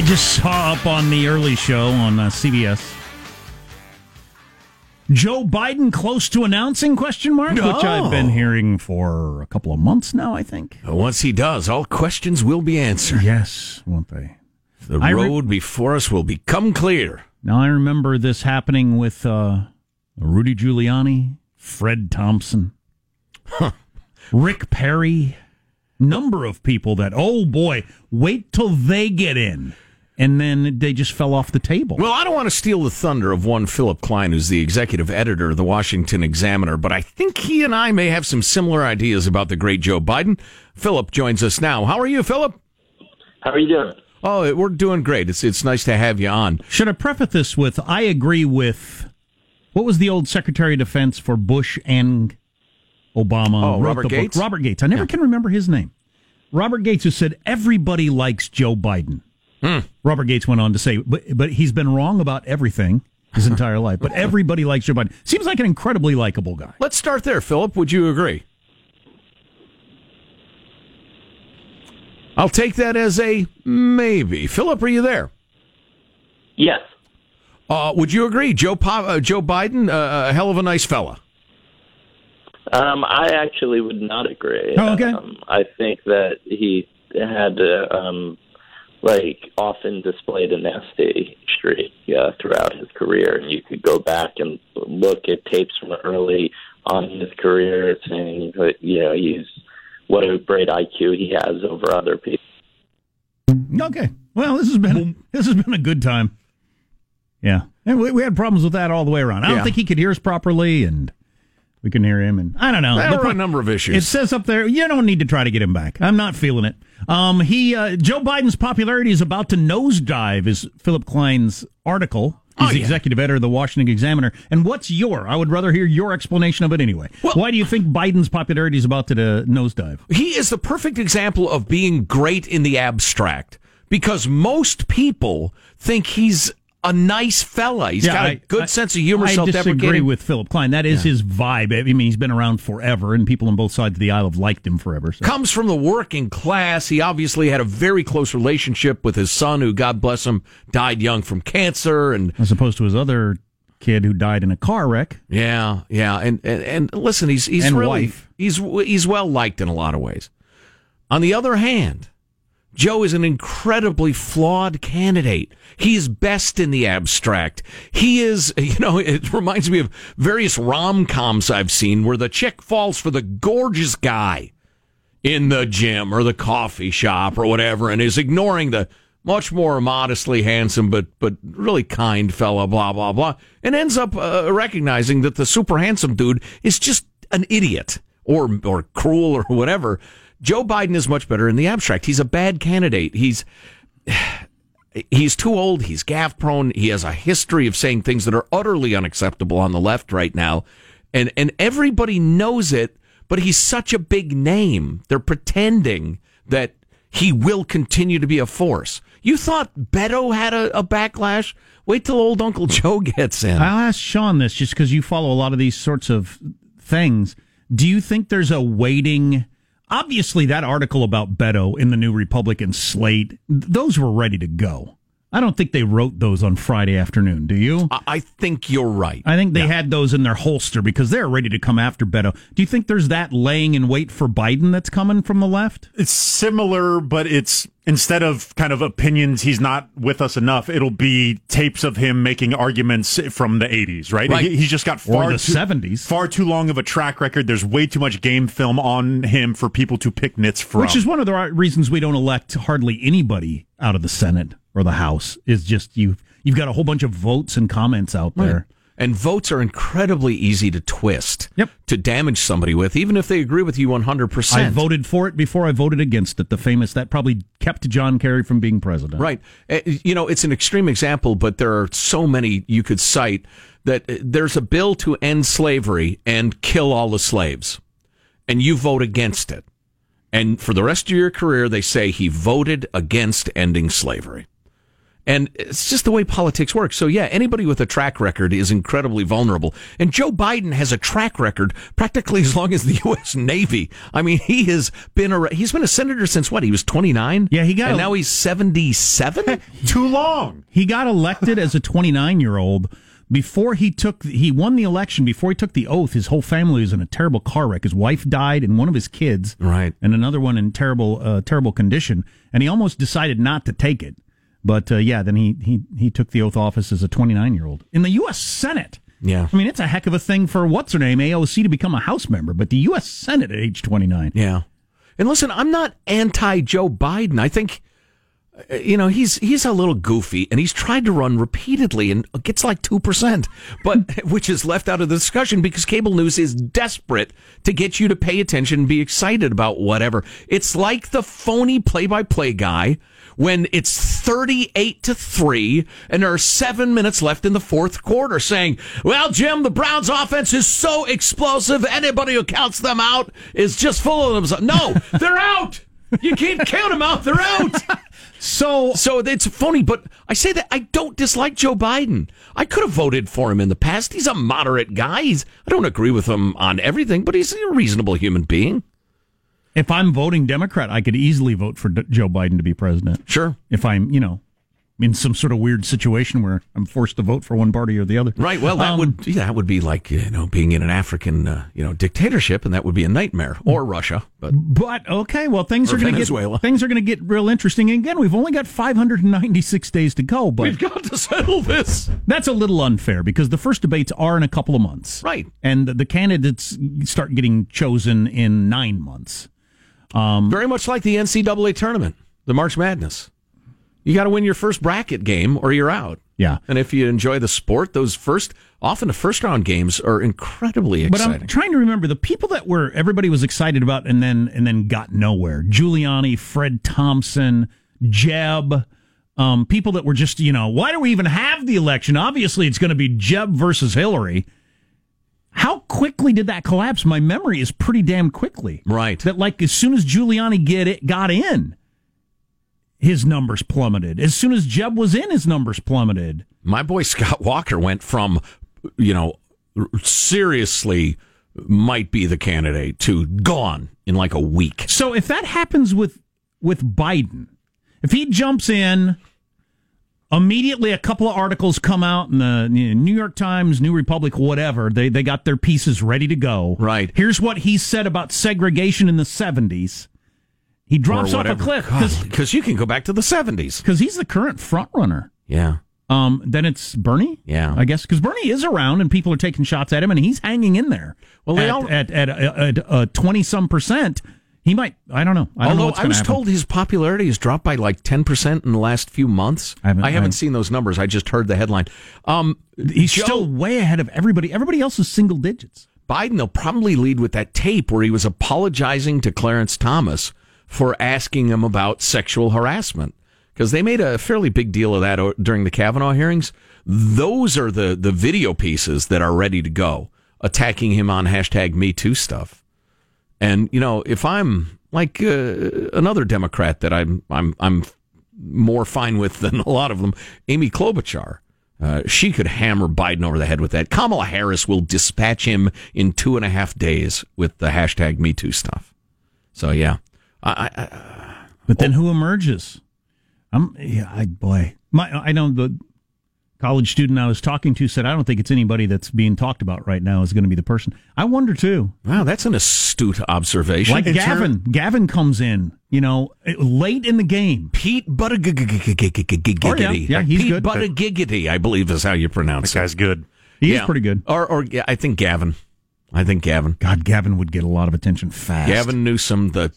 I just saw up on the early show on CBS. Joe Biden close to announcing, question mark, which I've been hearing for a couple of months now, I think. Once he does, all questions will be answered. Yes, won't they? The road before us will become clear. Now, I remember this happening with Rudy Giuliani, Fred Thompson, Rick Perry, number of people that, oh boy, wait till they get in. And then they just fell off the table. Well, I don't want to steal the thunder of one Philip Klein, who's the executive editor of the Washington Examiner, but I think he and I may have some similar ideas about the great Joe Biden. Philip joins us now. How are you, Philip? How are you doing? Oh, we're doing great. It's nice to have you on. Should I preface this with, I agree with, what was the old Secretary of Defense for Bush and Obama? Oh, Robert Gates? Book. Robert Gates. I never can remember his name. Robert Gates, who said, everybody likes Joe Biden. Robert Gates went on to say, but he's been wrong about everything his entire life. But everybody likes Joe Biden. Seems like an incredibly likable guy. Let's start there, Philip. Would you agree? I'll take that as a maybe. Philip, are you there? Yes. Would you agree? Joe Biden, a hell of a nice fella. I actually would not agree. Oh, okay. I think that he had often displayed a nasty streak throughout his career. And you could go back and look at tapes from early on in his career saying, he's what a great IQ he has over other people. Okay. Well, this has been a good time. Yeah. And we had problems with that all the way around. I don't think he could hear us properly, and we couldn't hear him. And I don't know. There were a number of issues. It says up there, you don't need to try to get him back. I'm not feeling it. Joe Biden's popularity is about to nosedive, is Philip Klein's article. He's executive editor of the Washington Examiner. And what's I would rather hear your explanation of it anyway. Well, why do you think Biden's popularity is about to nosedive? He is the perfect example of being great in the abstract, because most people think he's a nice fella. He's got a good sense of humor, self-deprecating. I disagree with Philip Klein. That is his vibe. I mean, he's been around forever, and people on both sides of the aisle have liked him forever. So. Comes from the working class. He obviously had a very close relationship with his son, who, God bless him, died young from cancer. And as opposed to his other kid who died in a car wreck. Yeah, yeah. And listen, he's and really... wife. He's well-liked in a lot of ways. On the other hand, Joe is an incredibly flawed candidate. He's best in the abstract. He is, it reminds me of various rom-coms I've seen where the chick falls for the gorgeous guy in the gym or the coffee shop or whatever, and is ignoring the much more modestly handsome but really kind fella, blah, blah, blah, and ends up recognizing that the super handsome dude is just an idiot or cruel or whatever. Joe Biden is much better in the abstract. He's a bad candidate. He's too old. He's gaffe prone. He has a history of saying things that are utterly unacceptable on the left right now. And everybody knows it, but he's such a big name. They're pretending that he will continue to be a force. You thought Beto had a backlash? Wait till old Uncle Joe gets in. I'll ask Sean this just because you follow a lot of these sorts of things. Do you think there's a waiting... Obviously, that article about Beto in the New Republican slate, those were ready to go. I don't think they wrote those on Friday afternoon, do you? I think you're right. I think they had those in their holster because they're ready to come after Beto. Do you think there's that laying in wait for Biden that's coming from the left? It's similar, but it's instead of kind of opinions, he's not with us enough, it'll be tapes of him making arguments from the 80s, right? He's just got far, 70s. Far too long of a track record. There's way too much game film on him for people to pick nits from. Which is one of the reasons we don't elect hardly anybody out of the Senate. Or the House is just you've got a whole bunch of votes and comments out there. Right. And votes are incredibly easy to twist, to damage somebody with, even if they agree with you 100%. I voted for it before I voted against it. The famous, that probably kept John Kerry from being president. Right. It's an extreme example, but there are so many you could cite that there's a bill to end slavery and kill all the slaves, and you vote against it. And for the rest of your career, they say he voted against ending slavery. And it's just the way politics works. So, yeah, anybody with a track record is incredibly vulnerable. And Joe Biden has a track record practically as long as the U.S. Navy. I mean, he has been he's been a senator since, what, he was 29? Yeah, he got... And now he's 77? Too long! He got elected as a 29-year-old. Before he won the election, before he took the oath, his whole family was in a terrible car wreck. His wife died and one of his kids. Right. And another one in terrible condition. And he almost decided not to take it. But, yeah, then he took the oath office as a 29-year-old. In the U.S. Senate. Yeah. I mean, it's a heck of a thing for what's-her-name, AOC, to become a House member. But the U.S. Senate at age 29. Yeah. And listen, I'm not anti-Joe Biden. I think, you know, he's a little goofy, and he's tried to run repeatedly and gets like 2%, but which is left out of the discussion because cable news is desperate to get you to pay attention and be excited about whatever. It's like the phony play-by-play guy when it's 38-3 and there are 7 minutes left in the fourth quarter saying, well, Jim, the Browns offense is so explosive, anybody who counts them out is just full of themselves. No, they're out! You can't count them out, they're out! So it's phony, but I say that I don't dislike Joe Biden. I could have voted for him in the past. He's a moderate guy. I don't agree with him on everything, but he's a reasonable human being. If I'm voting Democrat, I could easily vote for Joe Biden to be president. Sure. If I'm, you know, in some sort of weird situation where I'm forced to vote for one party or the other. Right. Well, that would be like, you know, being in an African, dictatorship, and that would be a nightmare. Or Russia. But okay, well, things are going to get real interesting. And again, we've only got 596 days to go, but we've got to settle this. That's a little unfair because the first debates are in a couple of months. Right. And the candidates start getting chosen in 9 months. Very much like the NCAA tournament, the March Madness. You got to win your first bracket game or you're out. Yeah. And if you enjoy the sport, the first round games are incredibly exciting. But I'm trying to remember the people that everybody was excited about and then got nowhere. Giuliani, Fred Thompson, Jeb, people that were just, you know, why do we even have the election? Obviously, it's going to be Jeb versus Hillary. How quickly did that collapse? My memory is pretty damn quickly. Right. That like as soon as Giuliani got in, his numbers plummeted. As soon as Jeb was in, his numbers plummeted. My boy Scott Walker went from, you know, seriously might be the candidate to gone in like a week. So if that happens with Biden, if he jumps in, immediately a couple of articles come out in the New York Times, New Republic, whatever. They got their pieces ready to go. Right. Here's what he said about segregation in the 70s. He drops off a cliff because you can go back to the 70s because he's the current front runner. Yeah. Then it's Bernie. Yeah. I guess because Bernie is around and people are taking shots at him and he's hanging in there. Well, at 20-some%, he might. I don't know. I was told his popularity has dropped by like 10% in the last few months. I haven't seen those numbers. I just heard the headline. He's still way ahead of everybody. Everybody else is single digits. Biden will probably lead with that tape where he was apologizing to Clarence Thomas for asking him about sexual harassment, because they made a fairly big deal of that during the Kavanaugh hearings. Those are the video pieces that are ready to go, attacking him on #MeToo stuff. And, you know, if I'm like another Democrat that I'm more fine with than a lot of them, Amy Klobuchar, she could hammer Biden over the head with that. Kamala Harris will dispatch him in 2.5 days with the #MeToo stuff. So, yeah. But then who emerges? I know the college student I was talking to said, I don't think it's anybody that's being talked about right now is going to be the person. I wonder, too. Wow, that's an astute observation. Like Gavin. Gavin comes in, you know, late in the game. Pete Buttigieg. Oh, yeah, he's good. Pete Buttigieg, I believe is how you pronounce it. That guy's good. He's pretty good. Or yeah, I think Gavin. God, Gavin would get a lot of attention fast. Gavin Newsom, the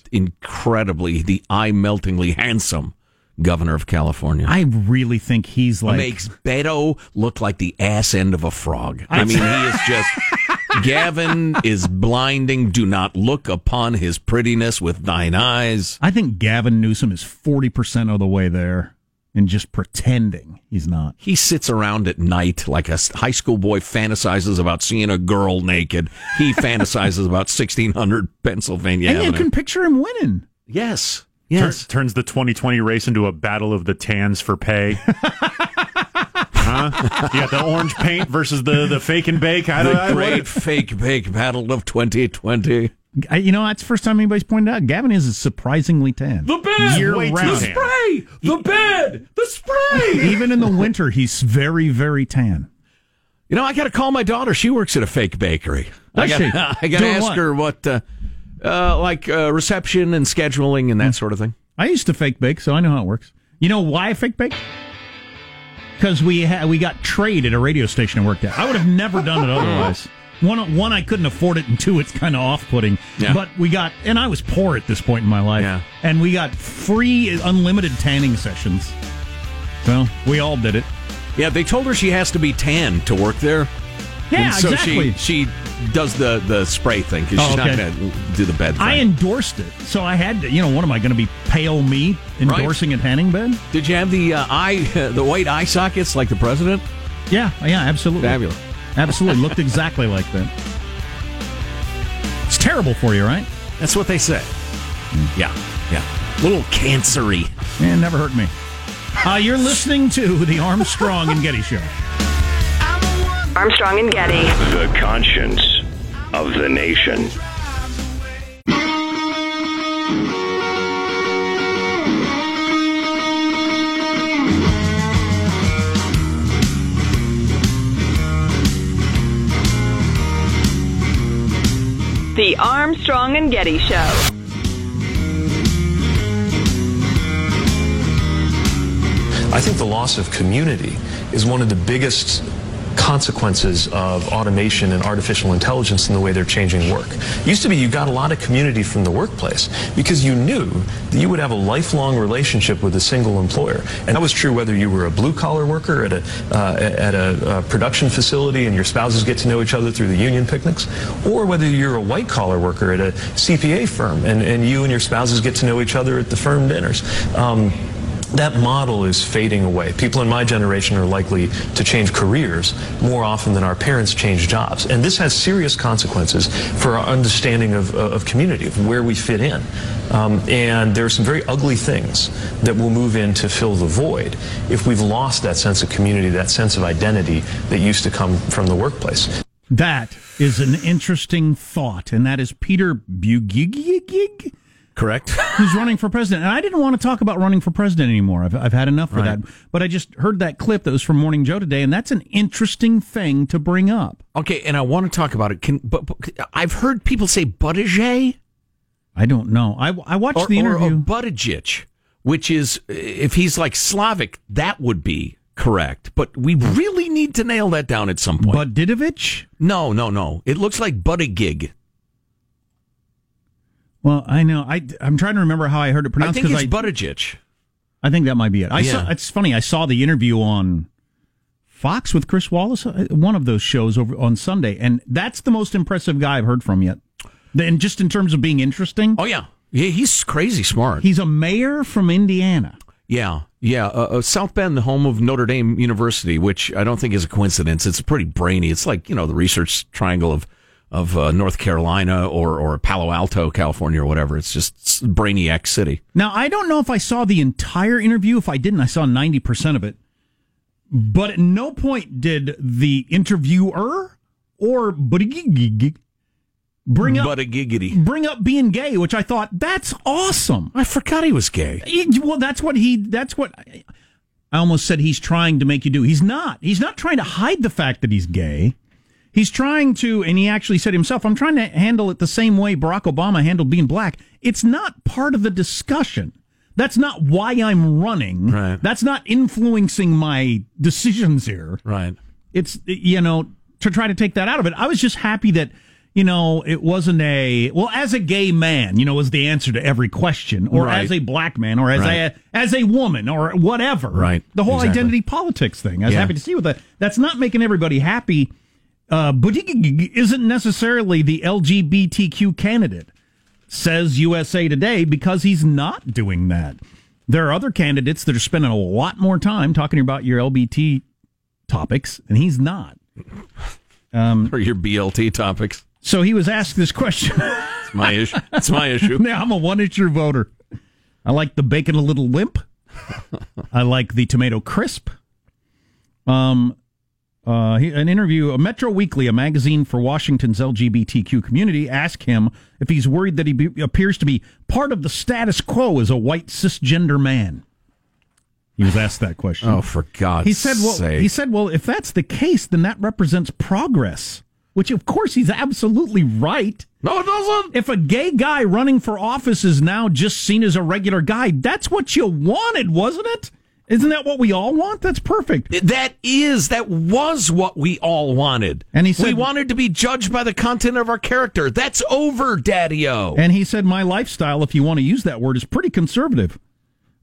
eye-meltingly handsome governor of California. I really think he's like... Makes Beto look like the ass end of a frog. I mean, he is just... Gavin is blinding. Do not look upon his prettiness with thine eyes. I think Gavin Newsom is 40% of the way there. And just pretending he's not. He sits around at night like a high school boy fantasizes about seeing a girl naked. He fantasizes about 1600 Pennsylvania Avenue. And you can picture him winning. Yes. Yes. Turns the 2020 race into a battle of the tans for pay. Huh? Yeah, the orange paint versus the fake and bake. The great fake bake battle of 2020. That's the first time anybody's pointed out. Gavin is surprisingly tan. The bed! The spray! The bed! The spray! Even in the winter, he's very, very tan. I got to call my daughter. She works at a fake bakery. I got to ask her what, reception and scheduling and that sort of thing. I used to fake bake, so I know how it works. You know why I fake bake? Because we got trade at a radio station and worked at. I would have never done it otherwise. One, I couldn't afford it, and two, it's kind of off-putting. Yeah. But and I was poor at this point in my life, and we got free, unlimited tanning sessions. Well, we all did it. Yeah, they told her she has to be tan to work there. Yeah, and so exactly. She does the spray thing, because she's not going to do the bed thing. I endorsed it, so I had to, what am I going to be, pale me, endorsing a tanning bed? Did you have the white eye sockets like the president? Yeah, absolutely. Fabulous. Absolutely. Looked exactly like that. It's terrible for you, right? That's what they say. Yeah. A little cancery. Man, never hurt me. You're listening to the Armstrong and Getty Show. Armstrong and Getty. The conscience of the nation. The Armstrong and Getty Show. I think the loss of community is one of the biggest consequences of automation and artificial intelligence in the way they're changing work. It used to be you got a lot of community from the workplace because you knew that you would have a lifelong relationship with a single employer. And that was true whether you were a blue-collar worker at a production facility and your spouses get to know each other through the union picnics, or whether you're a white-collar worker at a CPA firm and you and your spouses get to know each other at the firm dinners. That model is fading away. People in my generation are likely to change careers more often than our parents change jobs. And this has serious consequences for our understanding of community, of where we fit in. And there are some very ugly things that will move in to fill the void if we've lost that sense of community, that sense of identity that used to come from the workplace. That is an interesting thought, and that is Peter Buttigieg. Correct. Who's running for president. And I didn't want to talk about running for president anymore. I've had enough for that. But I just heard that clip that was from Morning Joe today, and that's an interesting thing to bring up. Okay, and I want to talk about it. But I've heard people say Buttigieg. I don't know. I watched the interview. Or Buttigieg, which is, if he's like Slavic, that would be correct. But we really need to nail that down at some point. Buttigieg? No. It looks like Buttigieg. Well, I know. I'm trying to remember how I heard it pronounced. I think it's Buttigieg. I think that might be it. It's funny. I saw the interview on Fox with Chris Wallace, one of those shows over on Sunday, and that's the most impressive guy I've heard from yet. And just in terms of being interesting. Oh, yeah. Yeah, he's crazy smart. He's a mayor from Indiana. Yeah. South Bend, the home of Notre Dame University, which I don't think is a coincidence. It's pretty brainy. It's like, the research triangle of North Carolina or Palo Alto, California, or whatever. It's just brainiac city. Now, I don't know if I saw the entire interview. If I didn't, I saw 90% of it. But at no point did the interviewer or Buttigieg bring up being gay, which I thought, that's awesome. I forgot he was gay. I almost said he's trying to make you do. He's not. He's not trying to hide the fact that he's gay. He's trying to, and he actually said himself, I'm trying to handle it the same way Barack Obama handled being black. It's not part of the discussion. That's not why I'm running. Right. That's not influencing my decisions here. Right. It's, to try to take that out of it. I was just happy that, it wasn't as a gay man, was the answer to every question, or as a black man, or as a woman, or whatever. Right. The whole identity politics thing. I was happy to see with that. That's not making everybody happy. Buttigieg isn't necessarily the LGBTQ candidate, says USA Today, because he's not doing that. There are other candidates that are spending a lot more time talking about your LBT topics, and he's not. Or your BLT topics. So he was asked this question. It's my issue. Now I'm a one-issue voter. I like the bacon a little limp. I like the tomato crisp. An interview, a Metro Weekly, a magazine for Washington's LGBTQ community, asked him if he's worried that he appears to be part of the status quo as a white cisgender man. He was asked that question. Oh, for God's sake. He said, well, if that's the case, then that represents progress, which, of course, he's absolutely right. No, it doesn't. If a gay guy running for office is now just seen as a regular guy, that's what you wanted, wasn't it? Isn't that what we all want? That's perfect. That was what we all wanted. And he said, we wanted to be judged by the content of our character. That's over, Daddy-o. And he said, my lifestyle, if you want to use that word, is pretty conservative.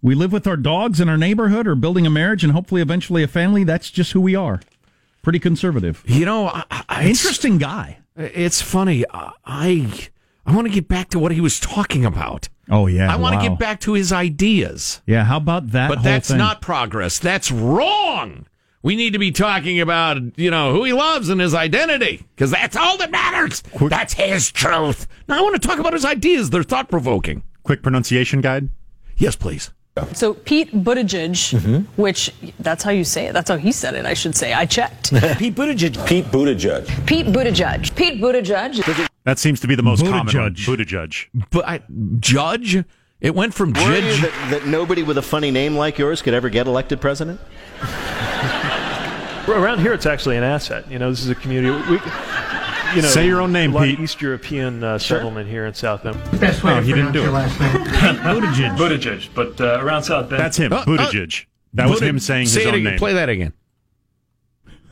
We live with our dogs in our neighborhood or building a marriage and hopefully eventually a family. That's just who we are. Pretty conservative. You know, interesting guy. It's funny. I want to get back to what he was talking about. Oh, yeah. I want to get back to his ideas. Yeah, how about that? But that's not progress. That's wrong. We need to be talking about, you know, who he loves and his identity, because that's all that matters. That's his truth. Now, I want to talk about his ideas. They're thought-provoking. Quick pronunciation guide? Yes, please. So Pete Buttigieg, mm-hmm. which that's how you say it. That's how he said it, I should say. I checked. Pete Buttigieg. Pete Buttigieg. Pete Buttigieg. Pete Buttigieg. That seems to be the most common one. Buttigieg. But judge? It went from judge. That nobody with a funny name like yours could ever get elected president? Around here, it's actually an asset. You know, this is a community. You know, say your own name, Pete. East European settlement here in South Bend. Best way to pronounce your last name. Buttigieg. Buttigieg, but around South Bend. That's him, Buttigieg. That was him saying his own name. Play that again.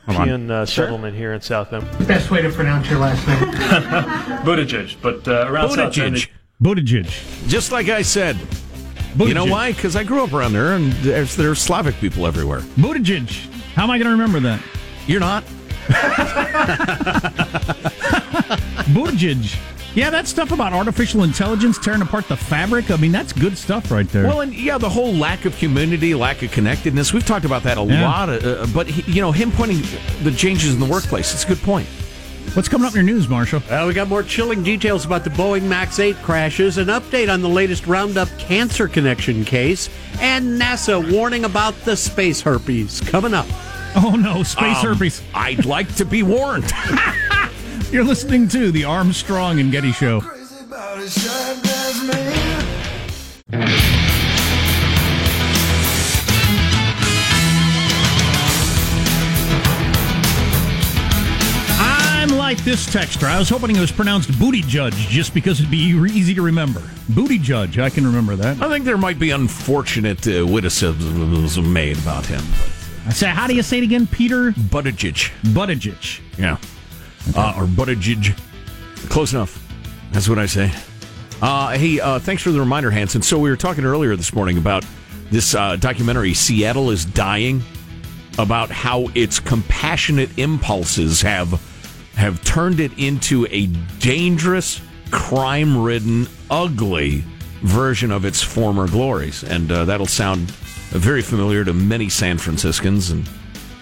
European settlement here in South Bend. Best way to pronounce your last name. Buttigieg, but around South Bend. Buttigieg. Just like I said. Buttigieg. You know why? Because I grew up around there, and there are Slavic people everywhere. Buttigieg. How am I going to remember that? You're not. Buttigieg. Yeah, that stuff about artificial intelligence tearing apart the fabric, I mean, that's good stuff right there. Well, and yeah, the whole lack of community, lack of connectedness, we've talked about that a lot. But, him pointing the changes in the workplace, it's a good point. What's coming up in your news, Marshall? Well, we got more chilling details about the Boeing MAX 8 crashes, an update on the latest Roundup cancer connection case, and NASA warning about the space herpes coming up. Oh, no, space herpes. I'd like to be warned. You're listening to the Armstrong and Getty Show. I'm like this texter. I was hoping it was pronounced Booty Judge just because it'd be easy to remember. Booty Judge, I can remember that. I think there might be unfortunate witticisms made about him. How do you say it again, Peter? Buttigieg. Buttigieg. Yeah. Okay. Or Buttigieg. Close enough. That's what I say. Hey, thanks for the reminder, Hanson. So we were talking earlier this morning about this documentary, Seattle is Dying, about how its compassionate impulses have turned it into a dangerous, crime-ridden, ugly version of its former glories. And that'll sound very familiar to many San Franciscans and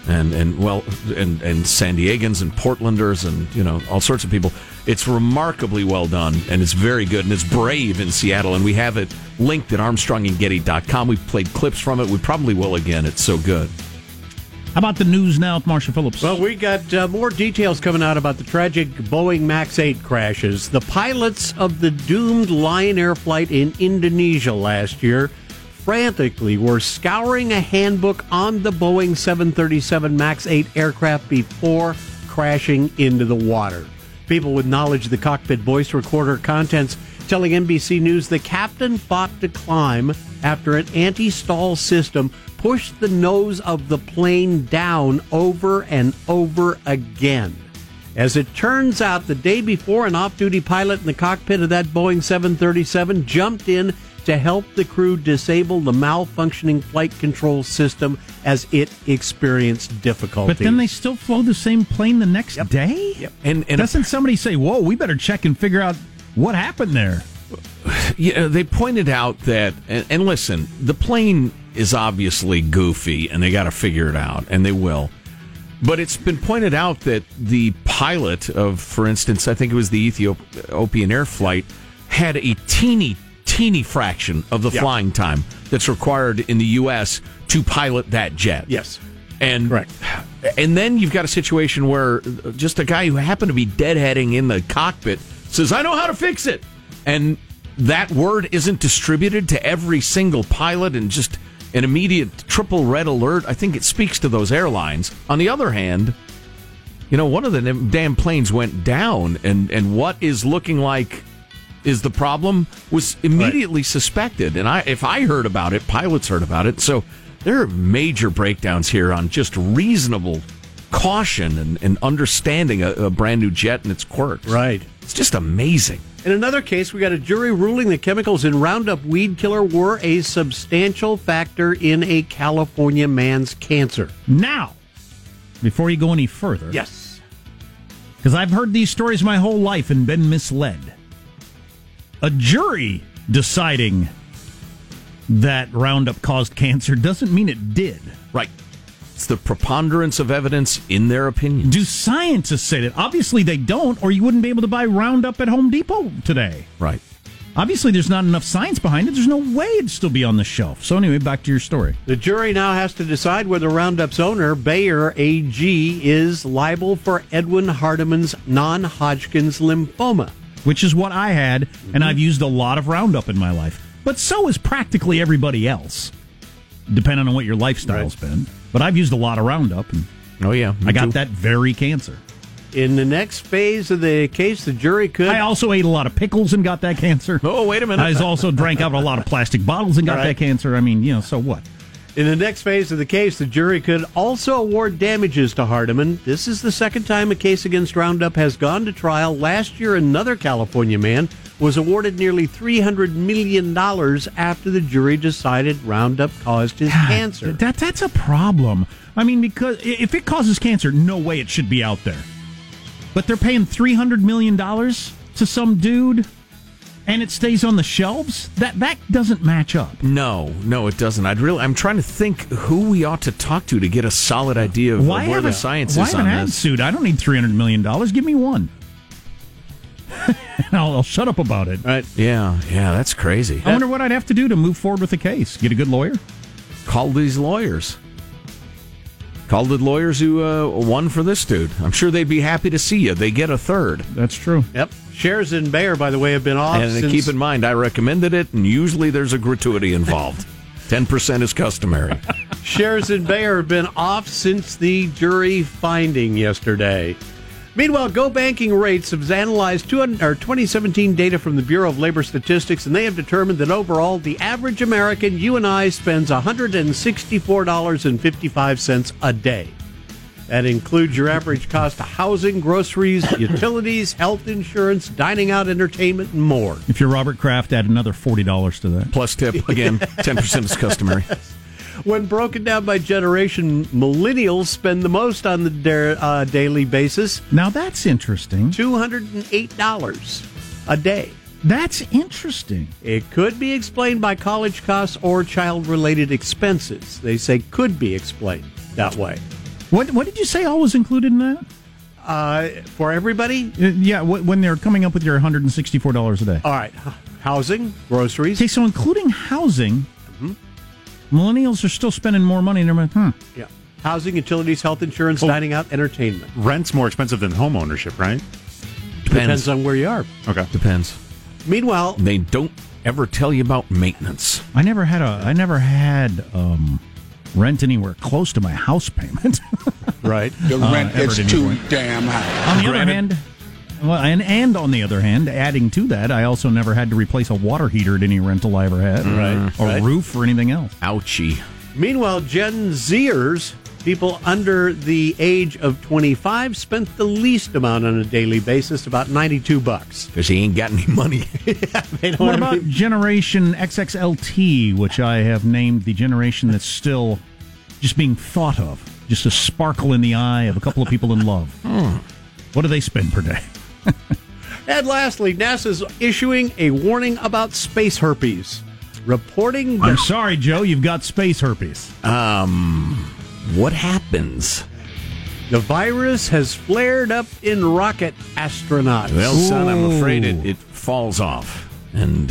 San Diegans and Portlanders and all sorts of people. It's remarkably well done, and it's very good, and it's brave in Seattle, and we have it linked at ArmstrongandGetty.com. We've played clips from it. We probably will again. It's so good. How about the news now with Marsha Phillips? Well, we got more details coming out about the tragic Boeing MAX 8 crashes. The pilots of the doomed Lion Air flight in Indonesia last year frantically were scouring a handbook on the Boeing 737 MAX 8 aircraft before crashing into the water. People with knowledge of the cockpit voice recorder contents telling NBC News the captain fought to climb after an anti-stall system pushed the nose of the plane down over and over again. As it turns out, the day before, an off-duty pilot in the cockpit of that Boeing 737 jumped in to help the crew disable the malfunctioning flight control system as it experienced difficulty. But then they still flew the same plane the next day? Yep. And doesn't somebody say, whoa, we better check and figure out what happened there? Yeah, they pointed out that, and listen, the plane is obviously goofy, and they got to figure it out, and they will. But it's been pointed out that the pilot of, for instance, I think it was the Ethiopian Air flight, had a teeny teeny fraction of the flying time that's required in the U.S. to pilot that jet. Yes. And correct. And then you've got a situation where just a guy who happened to be deadheading in the cockpit says, I know how to fix it. And that word isn't distributed to every single pilot and just an immediate triple red alert. I think it speaks to those airlines. On the other hand, you know, one of the damn planes went down, and what is looking like is the problem was immediately suspected. And if I heard about it, pilots heard about it. So there are major breakdowns here on just reasonable caution and understanding a brand new jet and its quirks. Right. It's just amazing. In another case, we got a jury ruling that chemicals in Roundup weed killer were a substantial factor in a California man's cancer. Now, before you go any further. Yes. Because I've heard these stories my whole life and been misled. A jury deciding that Roundup caused cancer doesn't mean it did. Right. It's the preponderance of evidence in their opinion. Do scientists say that? Obviously they don't, or you wouldn't be able to buy Roundup at Home Depot today. Right. Obviously there's not enough science behind it. There's no way it'd still be on the shelf. So anyway, back to your story. The jury now has to decide whether Roundup's owner, Bayer AG, is liable for Edwin Hardeman's non-Hodgkin's lymphoma. Which is what I had, and I've used a lot of Roundup in my life. But so is practically everybody else, depending on what your lifestyle's been. But I've used a lot of Roundup, and I got that very cancer. In the next phase of the case, the jury could... I also ate a lot of pickles and got that cancer. Oh, wait a minute. I also drank out a lot of plastic bottles and got that cancer. I mean, so what? In the next phase of the case, the jury could also award damages to Hardeman. This is the second time a case against Roundup has gone to trial. Last year, another California man was awarded nearly $300 million after the jury decided Roundup caused his cancer. That's a problem. I mean, because if it causes cancer, no way it should be out there. But they're paying $300 million to some dude... And it stays on the shelves? That doesn't match up. No, it doesn't. I'm trying to think who we ought to talk to get a solid idea of where the science is on this. Why an ad suit? I don't need $300 million. Give me one. I'll shut up about it. Right. Yeah, that's crazy. I wonder what I'd have to do to move forward with the case. Get a good lawyer? Call these lawyers. Call the lawyers who won for this dude. I'm sure they'd be happy to see you. They get a third. That's true. Yep. Shares in Bayer, by the way, have been off. And since... keep in mind, I recommended it, and usually there's a gratuity involved. 10% is customary. Shares in Bayer have been off since the jury finding yesterday. Meanwhile, Go Banking Rates have analyzed 2017 data from the Bureau of Labor Statistics, and they have determined that overall, the average American, you and I, spends $164.55 a day. That includes your average cost of housing, groceries, utilities, health insurance, dining out, entertainment, and more. If you're Robert Kraft, add another $40 to that. Plus tip, again, 10% is customary. When broken down by generation, millennials spend the most on their daily basis. Now that's interesting. $208 a day. That's interesting. It could be explained by college costs or child-related expenses. They say could be explained that way. What did you say all was included in that? For everybody? Yeah, when they're coming up with your $164 a day. All right. Housing, groceries. Okay, so including housing... Millennials are still spending more money. And they're like, Yeah. Housing, utilities, health insurance, dining out, entertainment. Rent's more expensive than home ownership, right? Depends on where you are. Okay. Depends. Meanwhile, they don't ever tell you about maintenance. I never had rent anywhere close to my house payment. Right. The rent is too damn high. On the other hand, adding to that, I also never had to replace a water heater at any rental I ever had, or roof or anything else. Ouchie. Meanwhile, Gen Zers, people under the age of 25, spent the least amount on a daily basis, about $92. Because he ain't got any money. What about Generation XXLT, which I have named the generation that's still just being thought of, just a sparkle in the eye of a couple of people in love. What do they spend per day? And lastly, NASA's issuing a warning about space herpes. Reporting... I'm sorry, Joe, you've got space herpes. What happens? The virus has flared up in rocket astronauts. Well, son, I'm afraid it falls off. And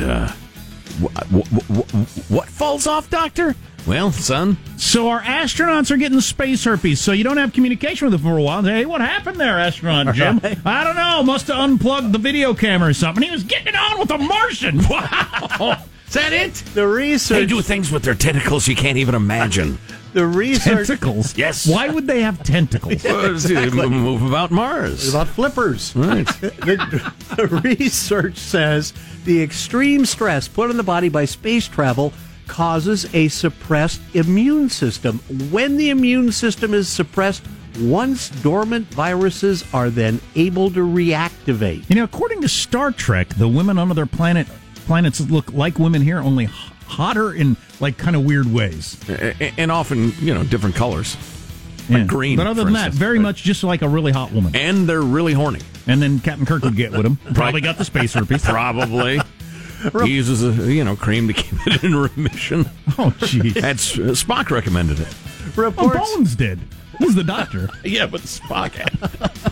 What falls off, Doctor? Well, son. So our astronauts are getting space herpes, so you don't have communication with them for a while. Hey, what happened there, astronaut Jim? Right. I don't know. Must have unplugged the video camera or something. He was getting it on with a Martian. Wow. Is that it? The research. They do things with their tentacles you can't even imagine. The research. Tentacles? Yes. Why would they have tentacles? Yeah, exactly. They move about Mars. It's about flippers. Right. The research says the extreme stress put on the body by space travel causes a suppressed immune system. When the immune system is suppressed, once dormant viruses are then able to reactivate. You know, according to Star Trek, the women on other planets look like women here, only hotter in, like, kind of weird ways. And often, you know, different colors. Like green, but other than that, very much just like a really hot woman. And they're really horny. And then Captain Kirk would get with them. Probably got the space herpes. Probably. He uses a cream to keep it in remission. Oh, jeez. That's Spock recommended it. Reports... Oh, Bones did. He's the doctor. Yeah, but Spock had...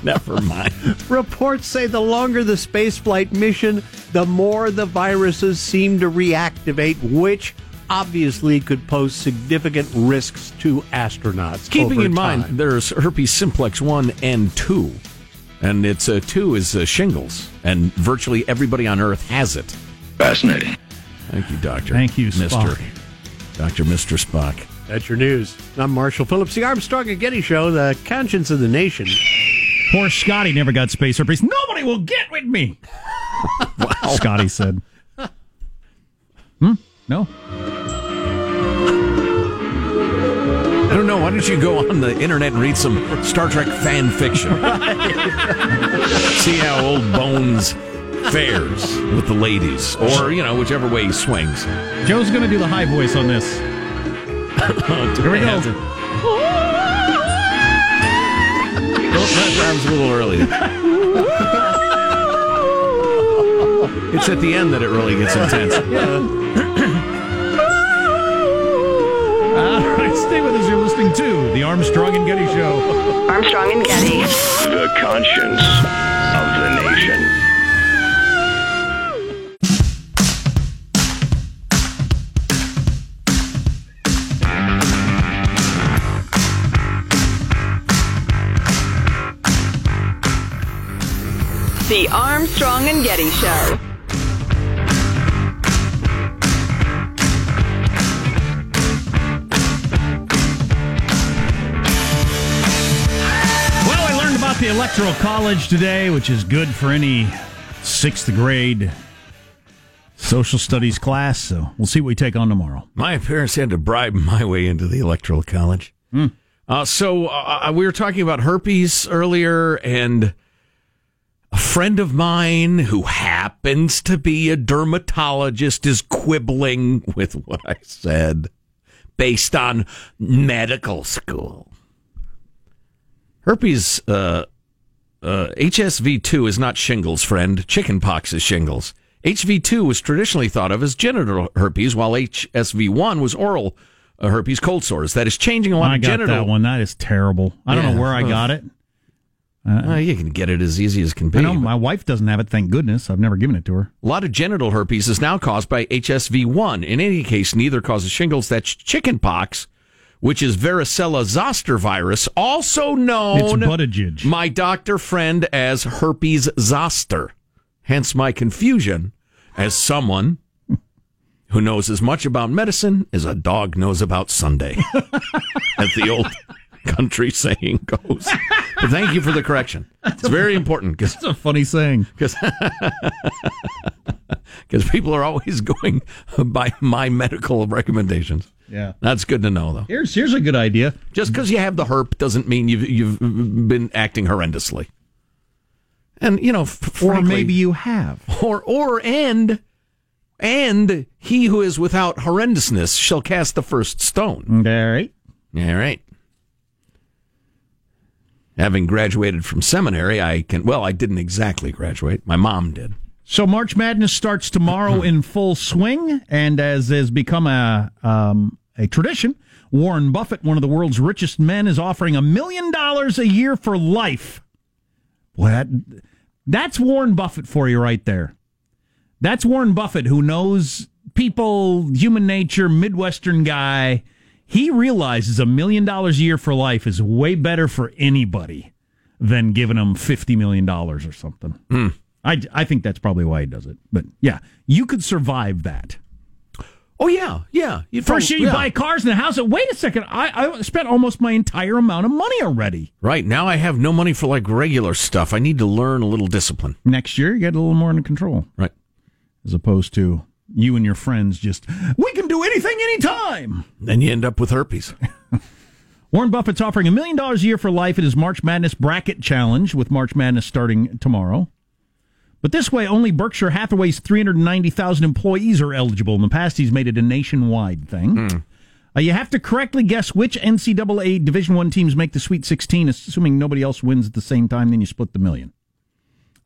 Never mind. Reports say the longer the spaceflight mission, the more the viruses seem to reactivate, which obviously could pose significant risks to astronauts. Keeping in mind, there's herpes simplex 1 and 2. And it's 2 is shingles. And virtually everybody on Earth has it. Fascinating. Thank you, Doctor. Thank you, Spock. Dr. Mr. Spock. That's your news. I'm Marshall Phillips. The Armstrong and Getty Show, the conscience of the nation. Poor Scotty never got space herpes. Nobody will get with me. Wow. Scotty said. No. I don't know. Why don't you go on the internet and read some Star Trek fan fiction? See how old Bones... Fairs with the ladies, or, you know, whichever way he swings. Joe's going to do the high voice on this. Here we go. That was a little early. It's at the end that it really gets intense. All right, stay with us. You're listening to The Armstrong and Getty Show. Armstrong and Getty. The conscience of the nation. The Armstrong and Getty Show. Well, I learned about the Electoral College today, which is good for any sixth grade social studies class, so we'll see what we take on tomorrow. My parents had to bribe my way into the Electoral College. So we were talking about herpes earlier, and... a friend of mine who happens to be a dermatologist is quibbling with what I said based on medical school. Herpes, HSV2 is not shingles, friend. Chickenpox is shingles. HSV2 was traditionally thought of as genital herpes, while HSV1 was oral herpes, cold sores. That is changing a lot of genital. I got that one. That is terrible. I don't know where I got it. You can get it as easy as can be. I know my wife doesn't have it, thank goodness. I've never given it to her. A lot of genital herpes is now caused by HSV1. In any case, neither causes shingles. That's chickenpox, which is varicella zoster virus, also known, my doctor friend, as herpes zoster. Hence my confusion as someone who knows as much about medicine as a dog knows about Sunday. That's the old... country saying goes. But thank you for the correction. It's very important. It's a funny saying. Because people are always going by my medical recommendations. Yeah. That's good to know, though. Here's a good idea. Just because you have the herp doesn't mean you've been acting horrendously. And, you know, frankly, or maybe you have. And he who is without horrendousness shall cast the first stone. All right. Having graduated from seminary, I didn't exactly graduate. My mom did. So March Madness starts tomorrow in full swing, and as has become a tradition, Warren Buffett, one of the world's richest men, is offering $1 million a year for life. Boy, that's Warren Buffett for you right there. That's Warren Buffett, who knows people, human nature, Midwestern guy, he realizes $1 million a year for life is way better for anybody than giving them $50 million or something. Mm. I think that's probably why he does it. But, yeah, you could survive that. Oh, yeah, yeah. First year you buy cars and a house. Wait a second, I spent almost my entire amount of money already. Right, now I have no money for, like, regular stuff. I need to learn a little discipline. Next year, you get a little more under control. Right. As opposed to you and your friends just, we can do anything, anytime. Then you end up with herpes. Warren Buffett's offering $1 million a year for life in his March Madness Bracket Challenge, with March Madness starting tomorrow. But this way, only Berkshire Hathaway's 390,000 employees are eligible. In the past, he's made it a nationwide thing. Mm. You have to correctly guess which NCAA Division I teams make the Sweet 16, assuming nobody else wins at the same time, then you split the million.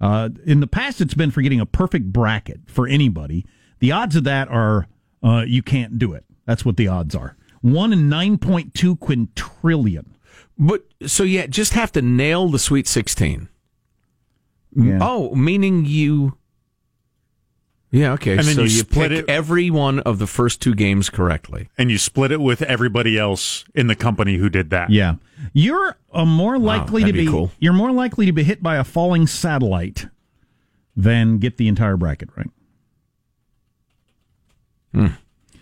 In the past, it's been for getting a perfect bracket for anybody. The odds of that are you can't do it. That's what the odds are. 1 in 9.2 quintillion. But, so, yeah, just have to nail the Sweet 16. Yeah. Oh, meaning you... Yeah, okay, and then so you pick it, every one of the first two games correctly. And you split it with everybody else in the company who did that. Yeah. You're more likely to be cool. You're more likely to be hit by a falling satellite than get the entire bracket right. Hmm.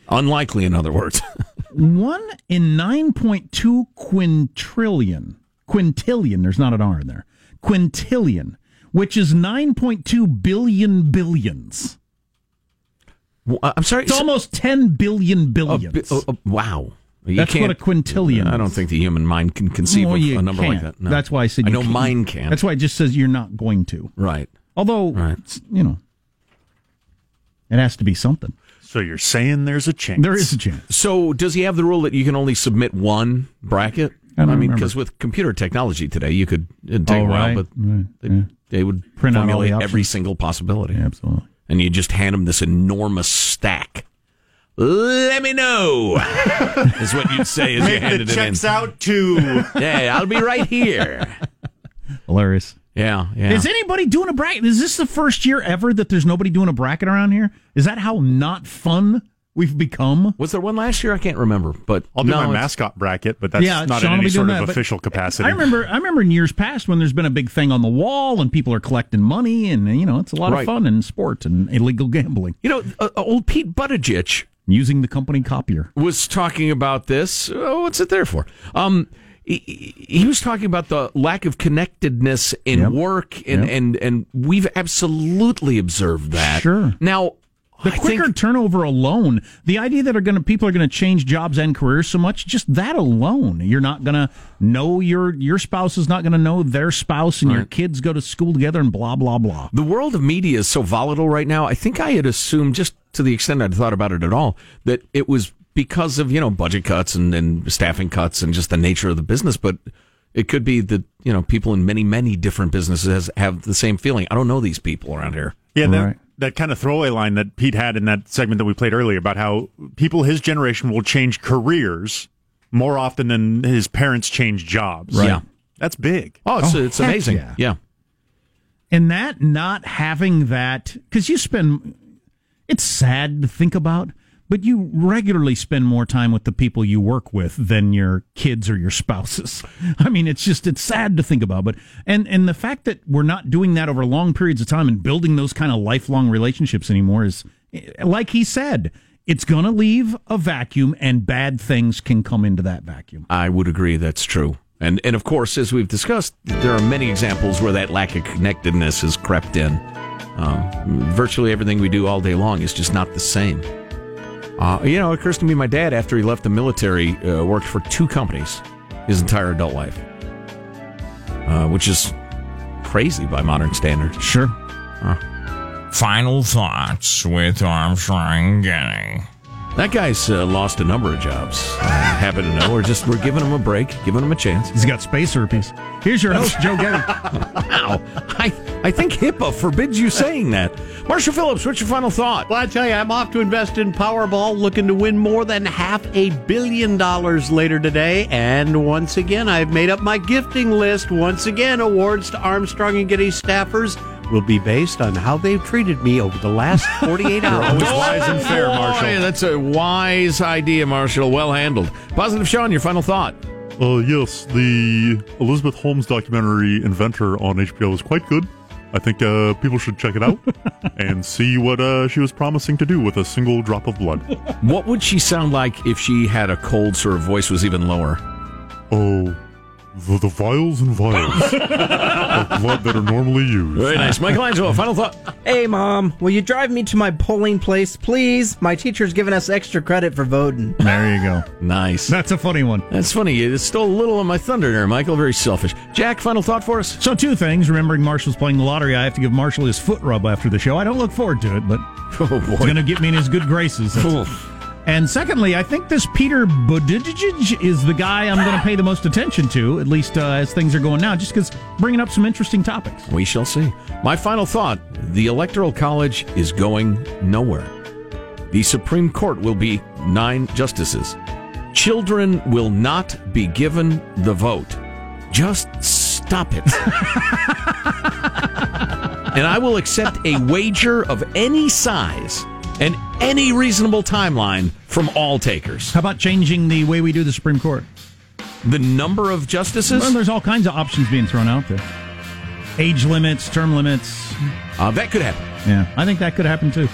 Unlikely, in other words. 1 in 9.2 quintillion. Quintillion, there's not an R in there. Quintillion. Which is 9.2 billion billions. Well, I'm sorry? It's almost 10 billion billions. Wow. That's what a quintillion is. I don't think the human mind can conceive of a number like that. No. That's why I said I know mine can't. That's why it just says you're not going to. Right. Although, you know, it has to be something. So you're saying there's a chance. There is a chance. So does he have the rule that you can only submit one bracket? I mean, because with computer technology today, you could take a while, but they would print formulate out every single possibility. Yeah, absolutely. And you just hand them this enormous stack. Let me know, is what you'd say as you handed it in. Make the checks out to... Yeah, I'll be right here. Hilarious. Yeah, yeah. Is anybody doing a bracket? Is this the first year ever that there's nobody doing a bracket around here? Is that how not fun... We've become. Was there one last year? I can't remember. But I'll do my mascot bracket, but that's not in any sort of official capacity. I remember in years past when there's been a big thing on the wall and people are collecting money, and you know it's a lot of fun in sports and illegal gambling. You know, old Pete Buttigieg using the company copier was talking about this. Oh, what's it there for? He was talking about the lack of connectedness in work, and we've absolutely observed that. Sure. Now. The quicker turnover alone, the idea that people are going to change jobs and careers so much, just that alone, you're not going to know your spouse is not going to know their spouse, and your kids go to school together and blah, blah, blah. The world of media is so volatile right now. I think I had assumed, just to the extent I'd thought about it at all, that it was because of, budget cuts and staffing cuts and just the nature of the business, but... It could be that, people in many, many different businesses have the same feeling. I don't know these people around here. Yeah, that kind of throwaway line that Pete had in that segment that we played earlier about how people his generation will change careers more often than his parents change jobs. Right. Yeah. That's big. Oh, it's amazing. Yeah. And that not having that, because it's sad to think about, but you regularly spend more time with the people you work with than your kids or your spouses. I mean, it's sad to think about. But and the fact that we're not doing that over long periods of time and building those kind of lifelong relationships anymore is, like he said, it's going to leave a vacuum, and bad things can come into that vacuum. I would agree that's true. And of course, as we've discussed, there are many examples where that lack of connectedness has crept in. Virtually everything we do all day long is just not the same. It occurs to me, my dad, after he left the military, worked for two companies his entire adult life, which is crazy by modern standards. Sure. Final thoughts with Armstrong and Getty. That guy's lost a number of jobs. Happy to know. We're giving him a break, giving him a chance. He's got space herpes. Here's your host, Joe Getty. Wow. I think HIPAA forbids you saying that. Marshall Phillips, what's your final thought? Well, I tell you, I'm off to invest in Powerball, looking to win more than $500 million later today. And once again, I've made up my gifting list. Once again, awards to Armstrong and Getty staffers will be based on how they've treated me over the last 48 hours. Always wise and fair, Marshall. Hey, that's a wise idea, Marshall. Well handled. Positive Sean, your final thought. Yes, the Elizabeth Holmes documentary Inventor on HBO is quite good. I think people should check it out and see what she was promising to do with a single drop of blood. What would she sound like if she had a cold so her voice was even lower? Oh, the vials and vials of blood that are normally used. Very nice. Michelangelo, final thought. Hey, Mom, will you drive me to my polling place, please? My teacher's giving us extra credit for voting. There you go. Nice. That's a funny one. That's funny. It stole a little of my thunder there, Michael. Very selfish. Jack, final thought for us? So two things. Remembering Marshall's playing the lottery, I have to give Marshall his foot rub after the show. I don't look forward to it, but it's going to get me in his good graces. And secondly, I think this Peter Buttigieg is the guy I'm going to pay the most attention to, at least as things are going now, just because bringing up some interesting topics. We shall see. My final thought, the Electoral College is going nowhere. The Supreme Court will be 9 justices. Children will not be given the vote. Just stop it. And I will accept a wager of any size and any reasonable timeline from all takers. How about changing the way we do the Supreme Court? The number of justices? Well, there's all kinds of options being thrown out there. Age limits, term limits. That could happen. Yeah, I think that could happen too.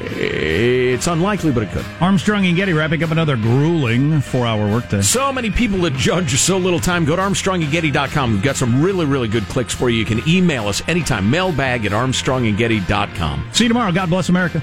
It's unlikely, but it could. Armstrong and Getty wrapping up another grueling 4-hour workday. So many people to judge, so little time. Go to ArmstrongandGetty.com. We've got some really, really good clicks for you. You can email us anytime. mailbag@armstrongandgetty.com. See you tomorrow. God bless America.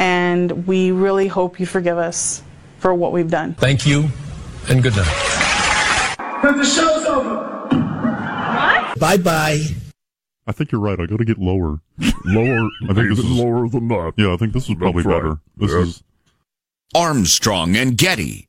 And we really hope you forgive us for what we've done. Thank you, and good night. The show's over. What? Bye-bye. I think you're right. I got to get lower. Lower. I think this is lower than that. Yeah, I think this is probably better. This is Armstrong and Getty.